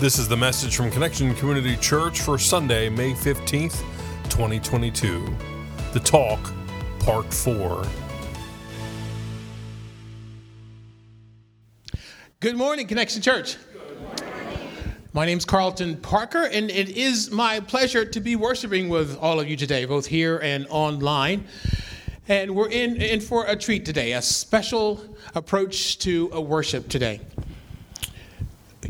This is the message from Connection Community Church for Sunday, May 15th, 2022. The Talk, Part 4. Good morning, Connection Church. My name's Carlton Parker, and it is my pleasure to be worshiping with all of you today, both here and online. And we're in for a treat today, a special approach to a worship today.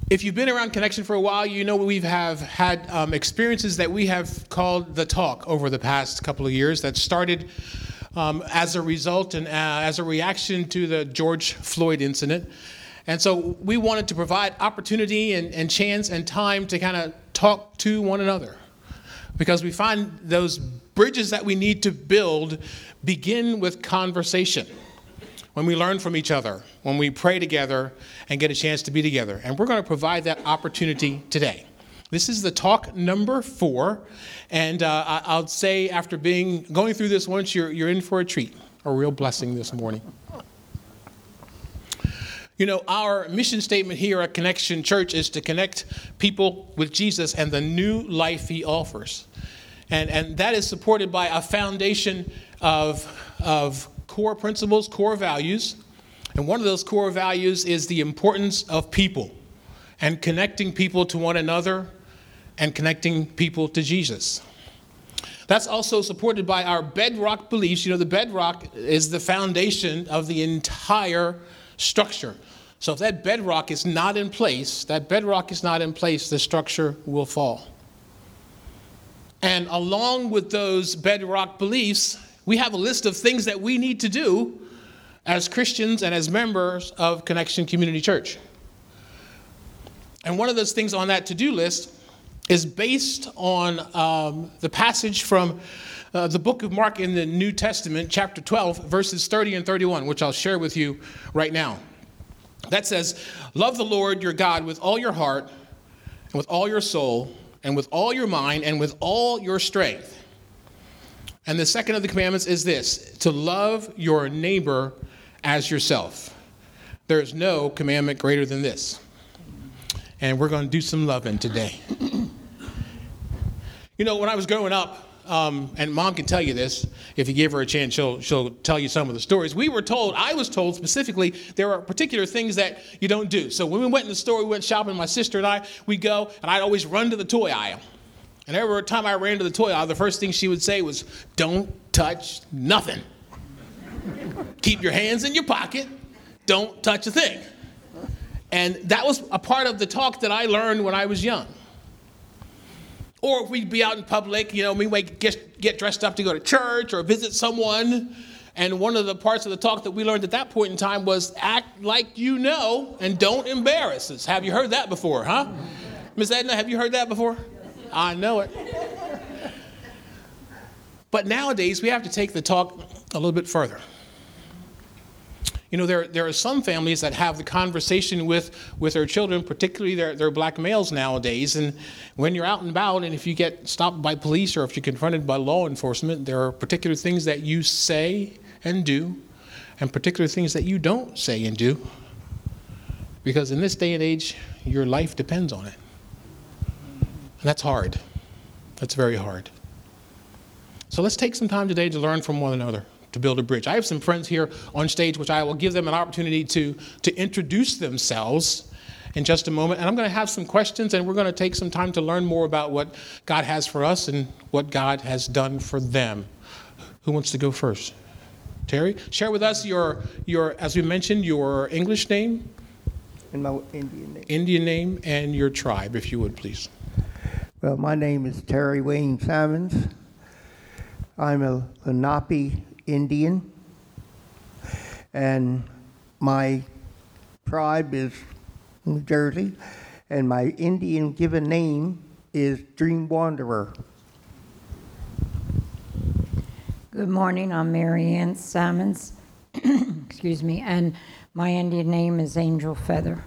If you've been around Connection for a while, you know we have had experiences that we have called The Talk over the past couple of years that started as a result and as a reaction to the George Floyd incident. And so we wanted to provide opportunity and chance and time to kind of talk to one another, because we find those bridges that we need to build begin with conversation. When we learn from each other, when we pray together and get a chance to be together. And we're going to provide that opportunity today. This is the talk number 4. And I'll say after going through this once, you're in for a treat, a real blessing this morning. You know, our mission statement here at Connection Church is to connect people with Jesus and the new life he offers. And that is supported by a foundation of core principles, core values, and one of those core values is the importance of people and connecting people to one another and connecting people to Jesus. That's also supported by our bedrock beliefs. You know, the bedrock is the foundation of the entire structure. So if that bedrock is not in place, the structure will fall. And along with those bedrock beliefs, we have a list of things that we need to do as Christians and as members of Connection Community Church. And one of those things on that to-do list is based on the passage from the book of Mark in the New Testament, chapter 12, verses 30 and 31, which I'll share with you right now. That says, "Love the Lord your God with all your heart, and with all your soul, and with all your mind, and with all your strength. And the second of the commandments is this, to love your neighbor as yourself. There is no commandment greater than this." And we're going to do some loving today. You know, when I was growing up, and Mom can tell you this, if you give her a chance, she'll tell you some of the stories. I was told specifically, there are particular things that you don't do. So when we went in the store, we went shopping, my sister and I, we'd go, and I'd always run to the toy aisle. And every time I ran to the toy aisle, the first thing she would say was, "Don't touch nothing. Keep your hands in your pocket. Don't touch a thing." And that was a part of the talk that I learned when I was young. Or if we'd be out in public, you know, we might get dressed up to go to church or visit someone. And one of the parts of the talk that we learned at that point in time was act like you know and don't embarrass us. Have you heard that before, huh? Miss Edna, have you heard that before? I know it. But nowadays, we have to take the talk a little bit further. You know, there are some families that have the conversation with their children, particularly their black males nowadays. And when you're out and about, and if you get stopped by police or if you're confronted by law enforcement, there are particular things that you say and do, and particular things that you don't say and do. Because in this day and age, your life depends on it. And that's hard. That's very hard. So let's take some time today to learn from one another, to build a bridge. I have some friends here on stage, which I will give them an opportunity to introduce themselves in just a moment. And I'm going to have some questions, and we're going to take some time to learn more about what God has for us and what God has done for them. Who wants to go first? Terry, share with us your as we mentioned, your English name. And my Indian name. Indian name and your tribe, if you would, please. Well, my name is Terry Wayne Sammons. I'm a Lenape Indian, and my tribe is New Jersey, and my Indian given name is Dream Wanderer. Good morning, I'm Mary Ann Sammons, excuse me, and my Indian name is Angel Feather.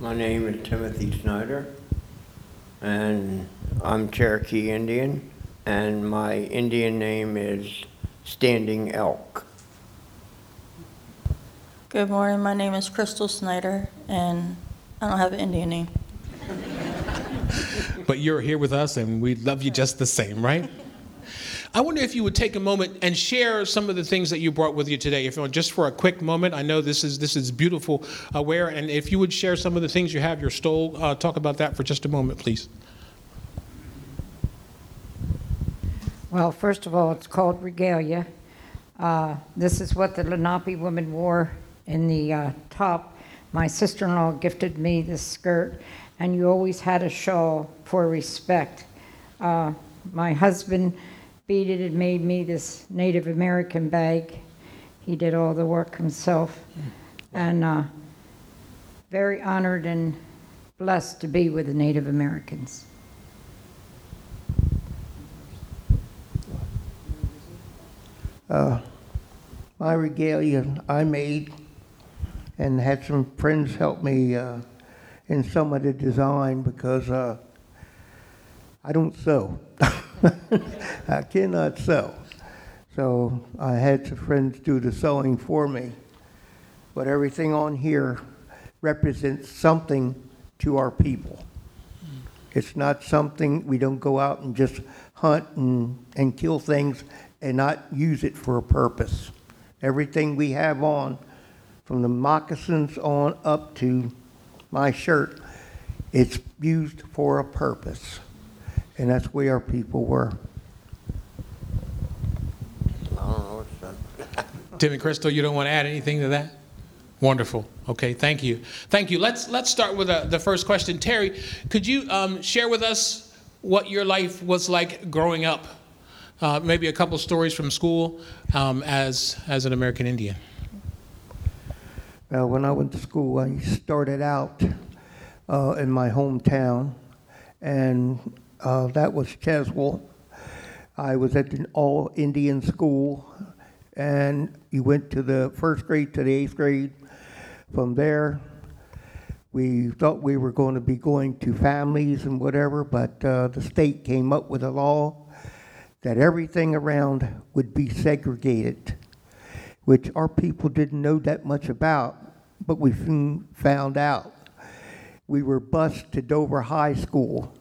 My name is Timothy Snyder, and I'm Cherokee Indian, and my Indian name is Standing Elk. Good morning, my name is Crystal Snyder, and I don't have an Indian name. But you're here with us, and we love you just the same, right? I wonder if you would take a moment and share some of the things that you brought with you today. If you want, just for a quick moment, I know this is beautiful. Where, and if you would share some of the things you have, your stole, talk about that for just a moment, please. Well, first of all, it's called regalia. This is what the Lenape woman wore in the top. My sister-in-law gifted me this skirt, and you always had a shawl for respect. My husband beaded and made me this Native American bag. He did all the work himself, and very honored and blessed to be with the Native Americans. My regalia I made and had some friends help me in some of the design because I don't sew. I cannot sew. So I had some friends do the sewing for me. But everything on here represents something to our people. It's not something, we don't go out and just hunt and kill things and not use it for a purpose. Everything we have on, from the moccasins on up to my shirt, it's used for a purpose. And that's where our people were. Tim and Crystal, you don't want to add anything to that? Wonderful. Okay, thank you. Thank you. Let's start with the first question. Terry, could you share with us what your life was like growing up? Maybe a couple stories from school as an American Indian. Well, when I went to school, I started out in my hometown, and that was Cheswold. I was at an all-Indian school, and you went to the first grade to the eighth grade. From there, we thought we were going to be going to families and whatever, but the state came up with a law that everything around would be segregated, which our people didn't know that much about, but we soon found out. We were bused to Dover High School.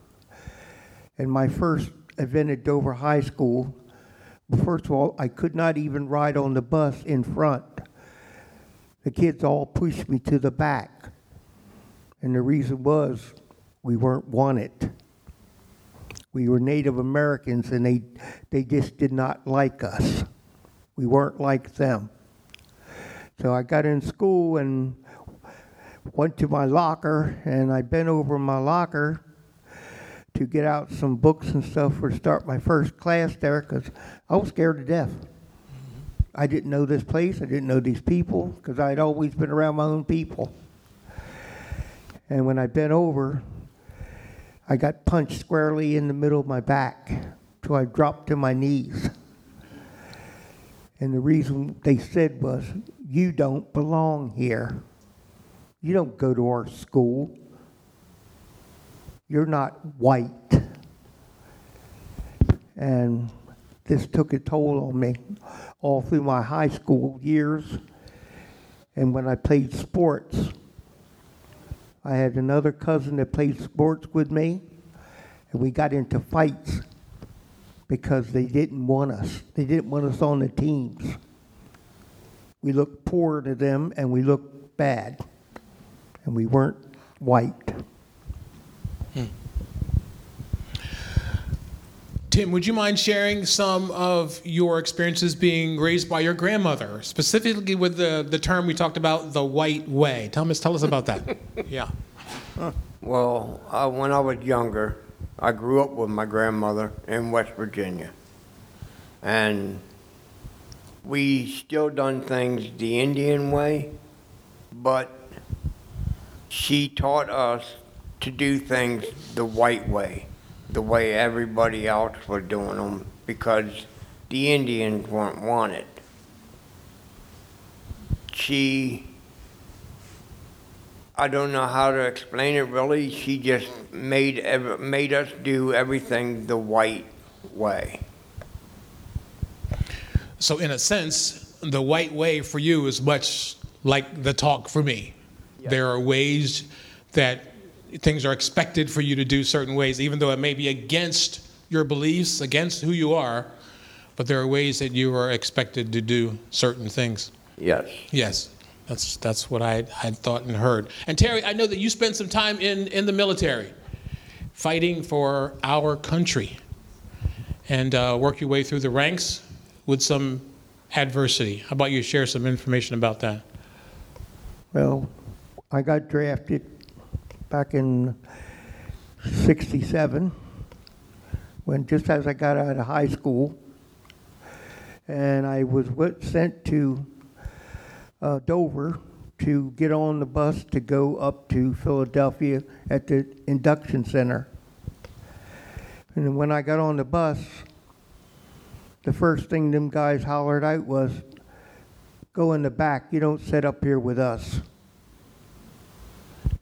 And my first event at Dover High School, first of all, I could not even ride on the bus in front. The kids all pushed me to the back. And the reason was we weren't wanted. We were Native Americans, and they just did not like us. We weren't like them. So I got in school and went to my locker, and I bent over my locker to get out some books and stuff for start my first class there, because I was scared to death. I didn't know this place. I didn't know these people, because I had always been around my own people. And when I bent over, I got punched squarely in the middle of my back till I dropped to my knees. And the reason they said was, you don't belong here. You don't go to our school. You're not white. And this took a toll on me all through my high school years. And when I played sports, I had another cousin that played sports with me, and we got into fights because they didn't want us. They didn't want us on the teams. We looked poor to them, and we looked bad, and we weren't white. Tim, would you mind sharing some of your experiences being raised by your grandmother, specifically with the term we talked about, the white way? Tell us about that. Yeah. Well, when I was younger, I grew up with my grandmother in West Virginia. And we still done things the Indian way, but she taught us to do things the white way, the way everybody else was doing them, because the Indians weren't wanted. I don't know how to explain it really, she just made us do everything the white way. So in a sense, the white way for you is much like the talk for me. Yeah. There are ways that things are expected for you to do certain ways, even though it may be against your beliefs, against who you are, but there are ways that you are expected to do certain things. Yes. Yes. That's what I had thought and heard. And Terry, I know that you spent some time in the military fighting for our country and work your way through the ranks with some adversity. How about you share some information about that? Well, I got drafted back in 67, when just as I got out of high school, and I was sent to Dover to get on the bus to go up to Philadelphia at the induction center. And when I got on the bus, the first thing them guys hollered out was, "Go in the back, you don't sit up here with us."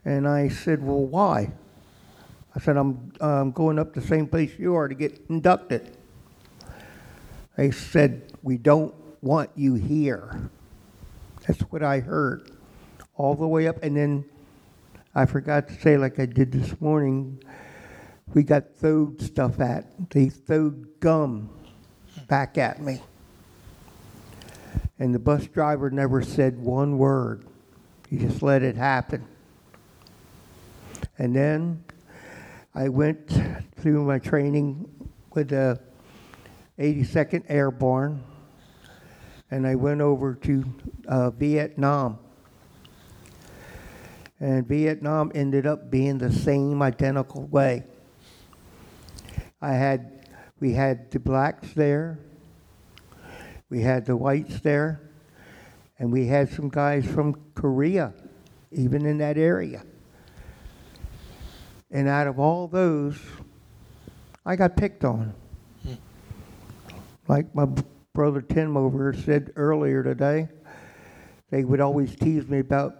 And I said, "Well, why?" I said, I'm going up the same place you are to get inducted." They said, "We don't want you here." That's what I heard all the way up. And then I forgot to say, like I did this morning, we got throwed stuff at. They throwed gum back at me. And the bus driver never said one word. He just let it happen. And then I went through my training with the 82nd Airborne, and I went over to Vietnam. And Vietnam ended up being the same identical way. We had the blacks there, we had the whites there, and we had some guys from Korea, even in that area. And out of all those, I got picked on. Like my brother Tim over said earlier today, they would always tease me about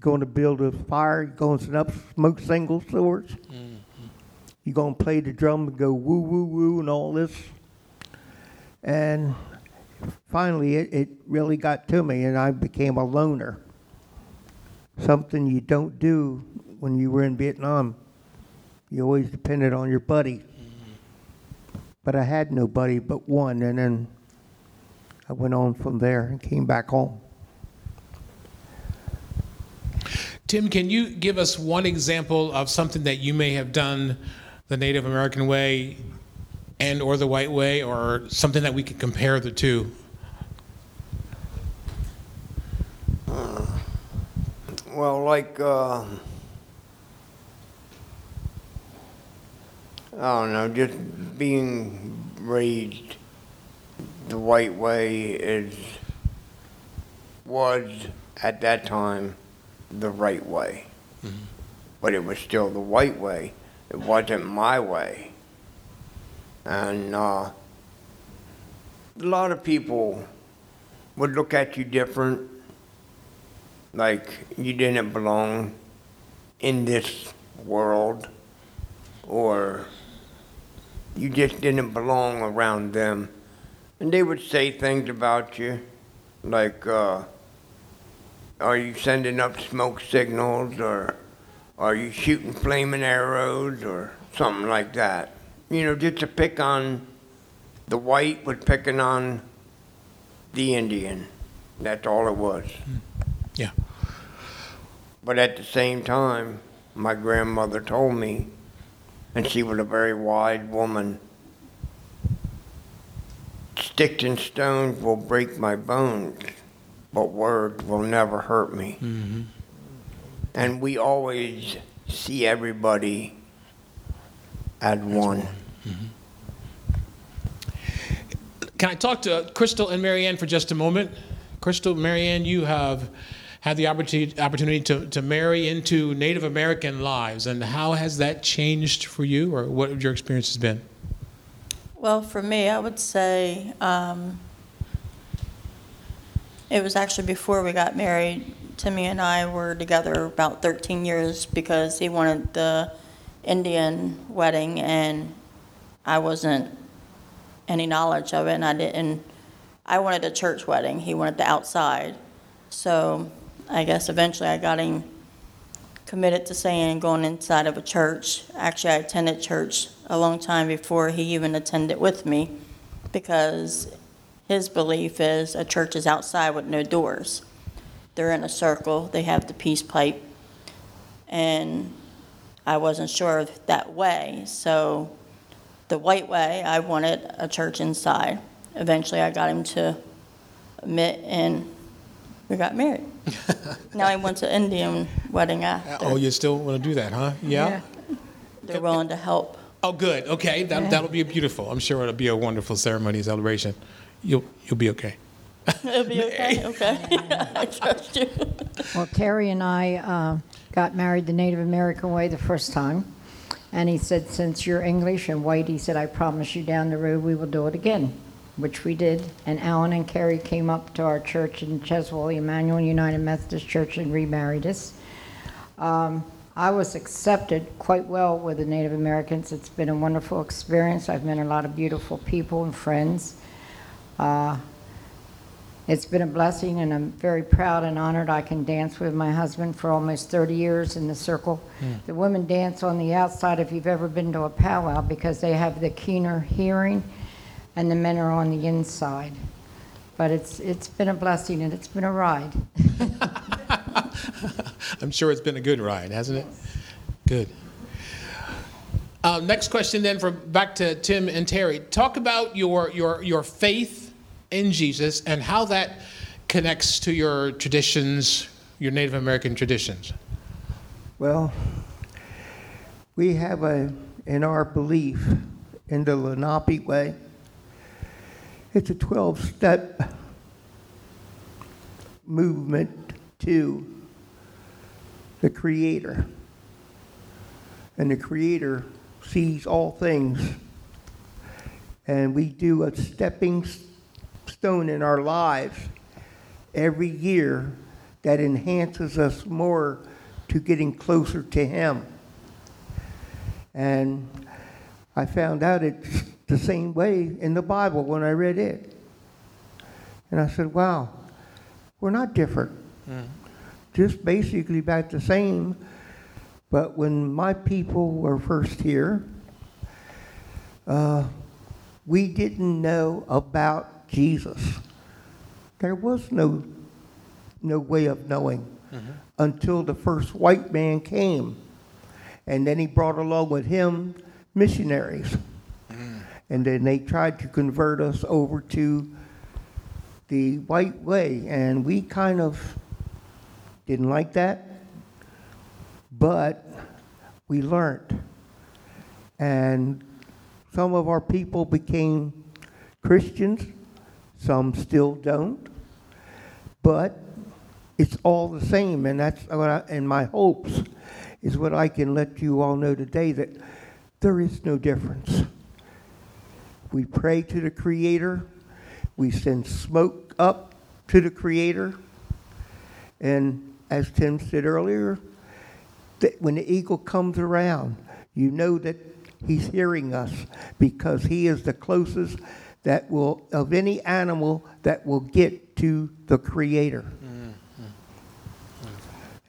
going to build a fire, going to smoke single swords. Mm-hmm. You're going to play the drum and go woo, woo, woo, and all this. And finally, it really got to me, and I became a loner. Something you don't do when you were in Vietnam. You always depended on your buddy. Mm-hmm. But I had no buddy but one, and then I went on from there and came back home. Tim, can you give us one example of something that you may have done the Native American way and or the white way, or something that we could compare the two? Well, like... I don't know, just being raised the white way was, at that time, the right way. Mm-hmm. But it was still the white way. It wasn't my way. And a lot of people would look at you different, like you didn't belong in this world, or you just didn't belong around them. And they would say things about you, like, are you sending up smoke signals, or are you shooting flaming arrows, or something like that. You know, just to pick on the white was picking on the Indian. That's all it was. Yeah. But at the same time, my grandmother told me, and she was a very wide woman, "Sticks and stones will break my bones, but words will never hurt me." Mm-hmm. And we always see everybody as one. Mm-hmm. Can I talk to Crystal and Mary Ann for just a moment? Crystal, Mary Ann, you have had the opportunity to marry into Native American lives, and how has that changed for you, or what have your experiences been? Well, for me, I would say it was actually before we got married. Timmy and I were together about 13 years because he wanted the Indian wedding, and I wasn't any knowledge of it, and I wanted a church wedding. He wanted the outside. So I guess eventually I got him committed to saying and going inside of a church. Actually, I attended church a long time before he even attended with me, because his belief is a church is outside with no doors. They're in a circle. They have the peace pipe. And I wasn't sure of that way. So the white way, I wanted a church inside. Eventually, I got him to admit, and we got married. Now he wants an Indian wedding after. Oh, you still want to do that, huh? Yeah. They're willing to help. Oh, good. Okay. That'll be beautiful. I'm sure it'll be a wonderful ceremony, celebration. You'll be okay. It'll be okay? Okay. I trust you. Well, Terry and I got married the Native American way the first time. And he said, since you're English and white, he said, I promise you down the road we will do it again, which we did. And Alan and Carrie came up to our church in Cheswold, Emanuel United Methodist Church, and remarried us. I was accepted quite well with the Native Americans. It's been a wonderful experience. I've met a lot of beautiful people and friends. It's been a blessing, and I'm very proud and honored I can dance with my husband for almost 30 years in the circle. Mm. The women dance on the outside if you've ever been to a powwow, because they have the keener hearing, and the men are on the inside. But it's been a blessing, and it's been a ride. I'm sure it's been a good ride, hasn't it? Good. Next question then, back to Tim and Terry. Talk about your faith in Jesus and how that connects to your traditions, your Native American traditions. Well, we have in our belief in the Lenape way, it's a 12-step movement to the Creator. And the Creator sees all things. And we do a stepping stone in our lives every year that enhances us more to getting closer to Him. And I found out it's the same way in the Bible when I read it. And I said, wow, we're not different. Mm. Just basically about the same. But when my people were first here, we didn't know about Jesus. There was no way of knowing until the first white man came. And then he brought along with him missionaries. Mm. And then they tried to convert us over to the white way. And we kind of didn't like that. But we learned. And some of our people became Christians. Some still don't, but it's all the same, and that's what my hopes is what I can let you all know today, that there is no difference. We pray to the Creator, we send smoke up to the Creator, and as Tim said earlier, that when the eagle comes around, you know that he's hearing us, because he is the closest that will, of any animal, that will get to the Creator. Mm-hmm.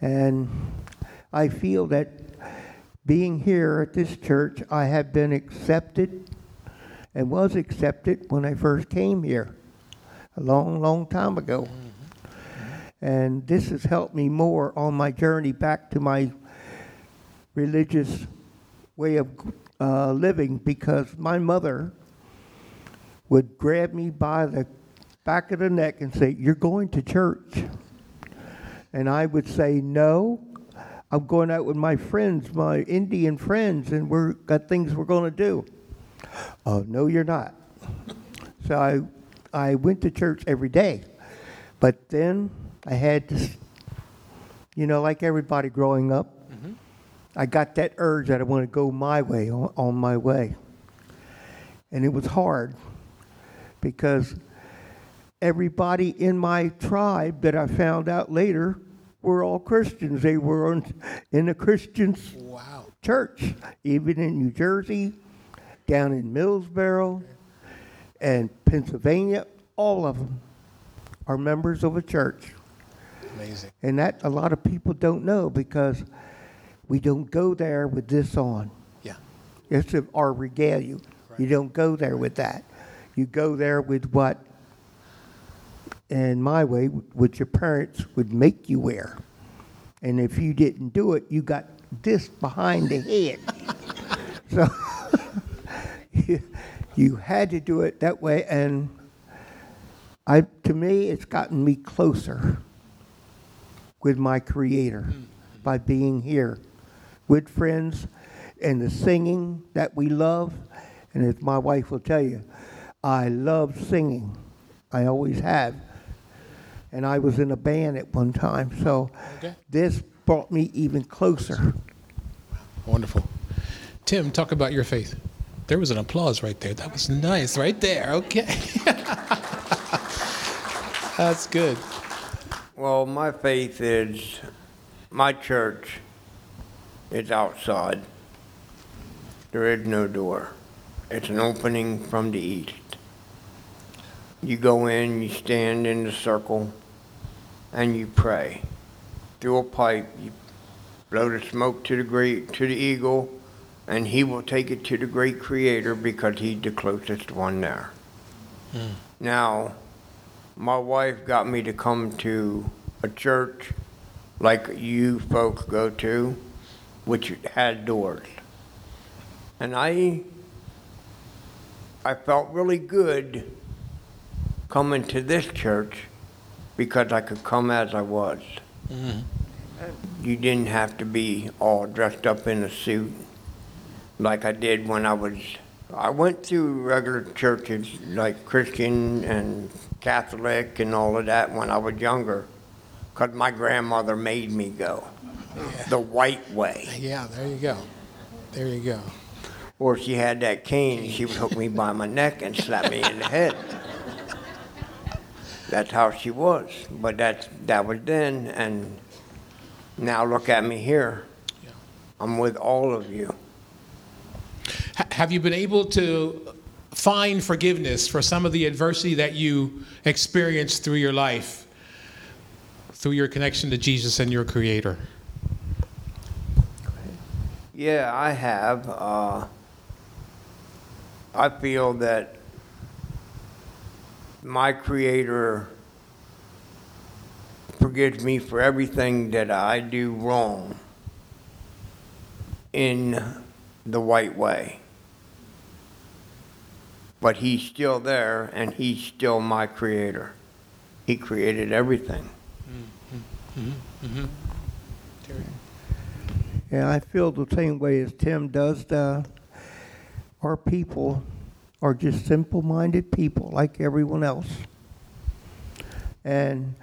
And I feel that being here at this church, I have been accepted and was accepted when I first came here a long, long time ago. Mm-hmm. And this has helped me more on my journey back to my religious way of living, because my mother would grab me by the back of the neck and say, you're going to church. And I would say, no, I'm going out with my friends, my Indian friends, and we've got things we're going to do. Oh, no, you're not. So I went to church every day. But then I had to, like everybody growing up, I got that urge that I want to go my way, on my way. And it was hard, because everybody in my tribe that I found out later were all Christians. They were in a Christian church, even in New Jersey, down in Millsboro, and Pennsylvania. All of them are members of a church. Amazing. And that a lot of people don't know, because We don't go there with this on. Yeah. It's our regalia. Right. You don't go there with that. You go there with what, in my way, what your parents would make you wear. And if you didn't do it, you got this behind the head. So you had to do it that way. And to me, it's gotten me closer with my Creator by being here with friends and the singing that we love. And as my wife will tell you, I love singing. I always have. And I was in a band at one time. So this brought me even closer. Wonderful. Tim, talk about your faith. There was an applause right there. That was nice right there. Okay. That's good. Well, my faith is, my church is outside. There is no door. It's an opening from the east. You go in, you stand in the circle, and you pray. Through a pipe, you blow the smoke to the eagle, and he will take it to the great Creator because he's the closest one there. Mm. Now, my wife got me to come to a church like you folks go to, which had doors. And I felt really good coming to this church because I could come as I was. Mm-hmm. You didn't have to be all dressed up in a suit like I did when I went through regular churches like Christian and Catholic and all of that when I was younger because my grandmother made me go the white way. Yeah, there you go. There you go. Or she had that cane, she would hook me by my neck and slap me in the head. That's how she was, but that was then, and now look at me here. Yeah. I'm with all of you. Have you been able to find forgiveness for some of the adversity that you experienced through your life, through your connection to Jesus and your Creator? Yeah, I have. I feel that my Creator forgives me for everything that I do wrong in the white way. But he's still there, and he's still my Creator. He created everything. Mm-hmm. Mm-hmm. Mm-hmm. Terry. Yeah, I feel the same way as Tim does. Our people are just simple-minded people like everyone else. And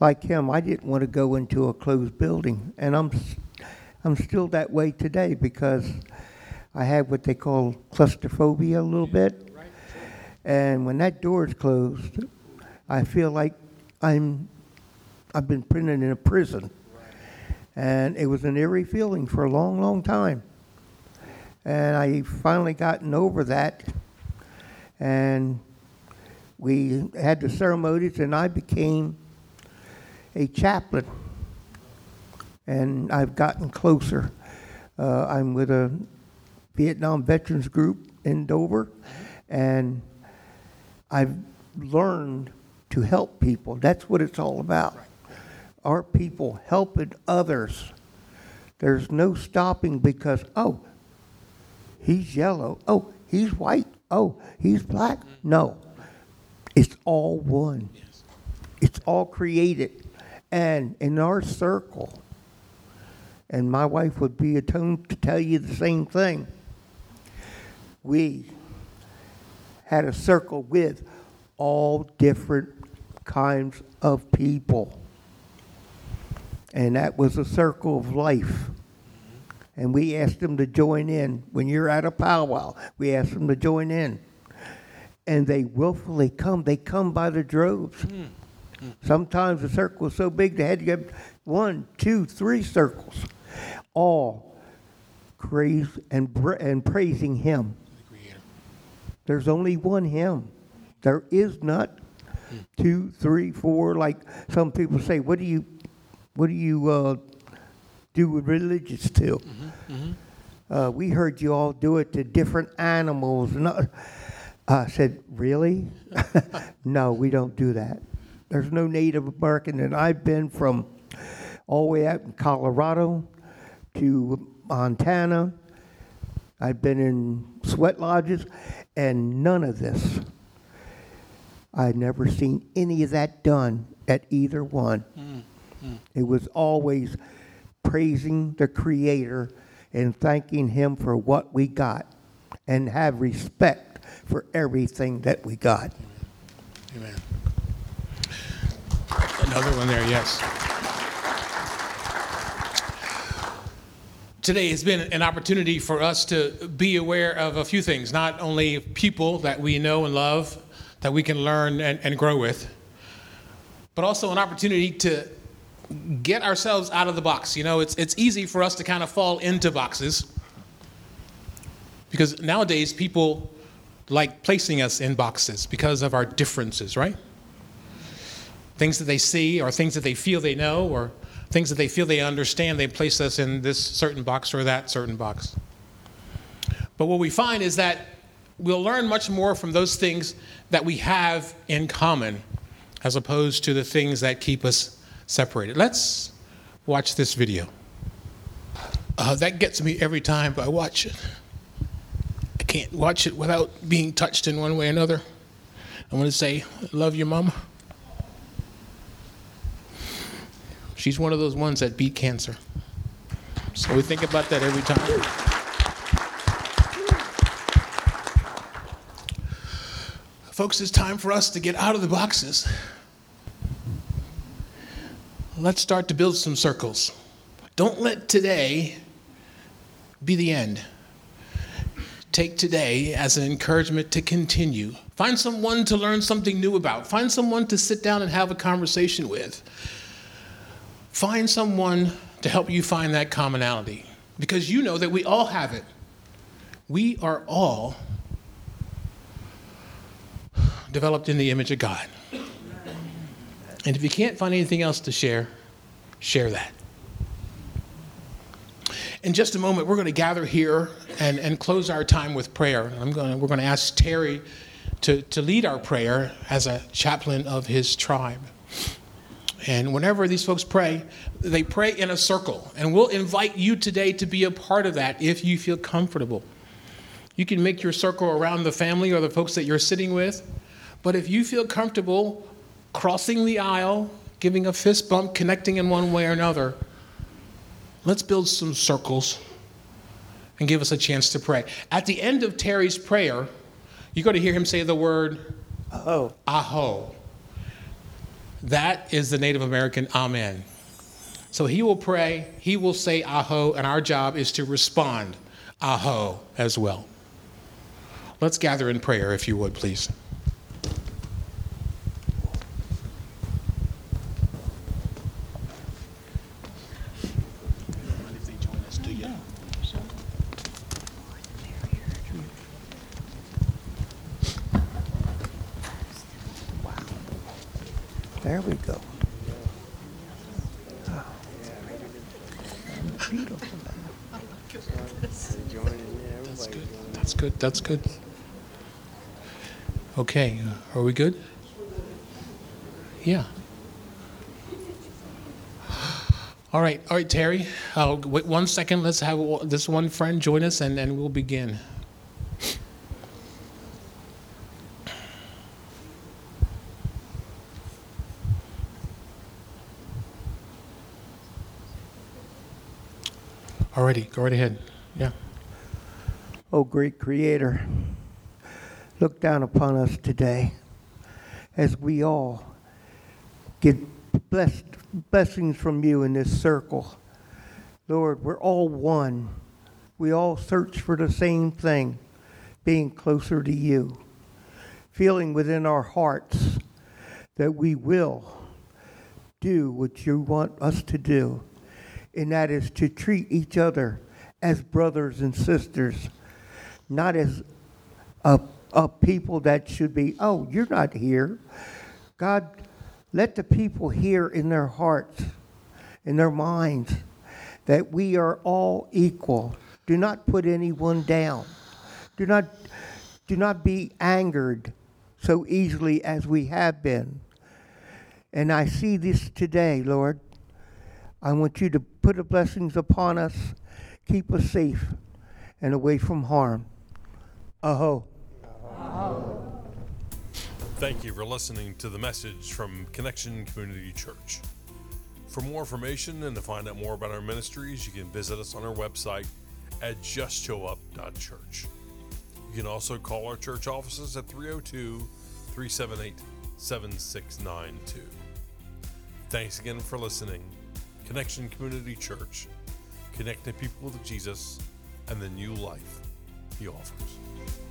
like him, I didn't want to go into a closed building. And I'm still that way today because I have what they call claustrophobia a little bit. Right. And when that door is closed, I feel like I've been printed in a prison. Right. And it was an eerie feeling for a long, long time. And I finally gotten over that. And we had the ceremonies, and I became a chaplain. And I've gotten closer. I'm with a Vietnam veterans group in Dover, and I've learned to help people. That's what it's all about. Our people helping others. There's no stopping because, oh, he's yellow. Oh, he's white. Oh, he's black? No. It's all one. Yes. It's all created. And in our circle, and my wife would be attuned to tell you the same thing, we had a circle with all different kinds of people. And that was a circle of life. And we asked them to join in. When you're at a powwow, we asked them to join in. And they willfully come. They come by the droves. Mm. Mm. Sometimes the circle is so big they had to get 1, 2, 3 circles, all praising him. There's only one him. There is not 2, 3, 4, like some people say. What do you do with religious too. Mm-hmm, mm-hmm. We heard you all do it to different animals. No, I said, really? No, we don't do that. There's no Native American, and I've been from all the way out in Colorado to Montana. I've been in sweat lodges, and none of this. I've never seen any of that done at either one. Mm. Mm. It was always praising the Creator and thanking Him for what we got and have respect for everything that we got. Amen. Another one there, yes. Today has been an opportunity for us to be aware of a few things, not only people that we know and love, that we can learn and grow with, but also an opportunity to get ourselves out of the box. You know, it's easy for us to kind of fall into boxes because nowadays people like placing us in boxes because of our differences, right? Things that they see or things that they feel they know or things that they feel they understand, they place us in this certain box or that certain box. But what we find is that we'll learn much more from those things that we have in common as opposed to the things that keep us separated. Let's watch this video. That gets me every time I watch it. I can't watch it without being touched in one way or another. I want to say, love your mama. She's one of those ones that beat cancer. So we think about that every time. Folks, it's time for us to get out of the boxes. Let's start to build some circles. Don't let today be the end. Take today as an encouragement to continue. Find someone to learn something new about. Find someone to sit down and have a conversation with. Find someone to help you find that commonality, because you know that we all have it. We are all developed in the image of God. And if you can't find anything else to share, share that. In just a moment, we're going to gather here and close our time with prayer. We're going to ask Terry to lead our prayer as a chaplain of his tribe. And whenever these folks pray, they pray in a circle. And we'll invite you today to be a part of that if you feel comfortable. You can make your circle around the family or the folks that you're sitting with. But if you feel comfortable crossing the aisle, giving a fist bump, connecting in one way or another, let's build some circles and give us a chance to pray. At the end of Terry's prayer, you're going to hear him say the word, Aho. Aho. That is the Native American amen. So he will pray, he will say Aho, and our job is to respond Aho as well. Let's gather in prayer, if you would, please. There we go. Oh, beautiful. That's good. That's good. That's good. Okay. Are we good? Yeah. All right. All right, Terry. Wait 1 second. Let's have this one friend join us, and we'll begin. Alrighty, go right ahead. Yeah. Oh, great Creator, look down upon us today as we all get blessings from you in this circle. Lord, we're all one. We all search for the same thing, being closer to you, feeling within our hearts that we will do what you want us to do. And that is to treat each other as brothers and sisters, not as a people that should be, oh, you're not here. God, let the people hear in their hearts, in their minds, that we are all equal. Do not put anyone down. Do not be angered so easily as we have been. And I see this today, Lord. I want you to put the blessings upon us, keep us safe and away from harm. Aho. Aho. Thank you for listening to the message from Connection Community Church. For more information and to find out more about our ministries, you can visit us on our website at justshowup.church. You can also call our church offices at 302-378-7692. Thanks again for listening. Connection Community Church, connecting people to Jesus and the new life he offers.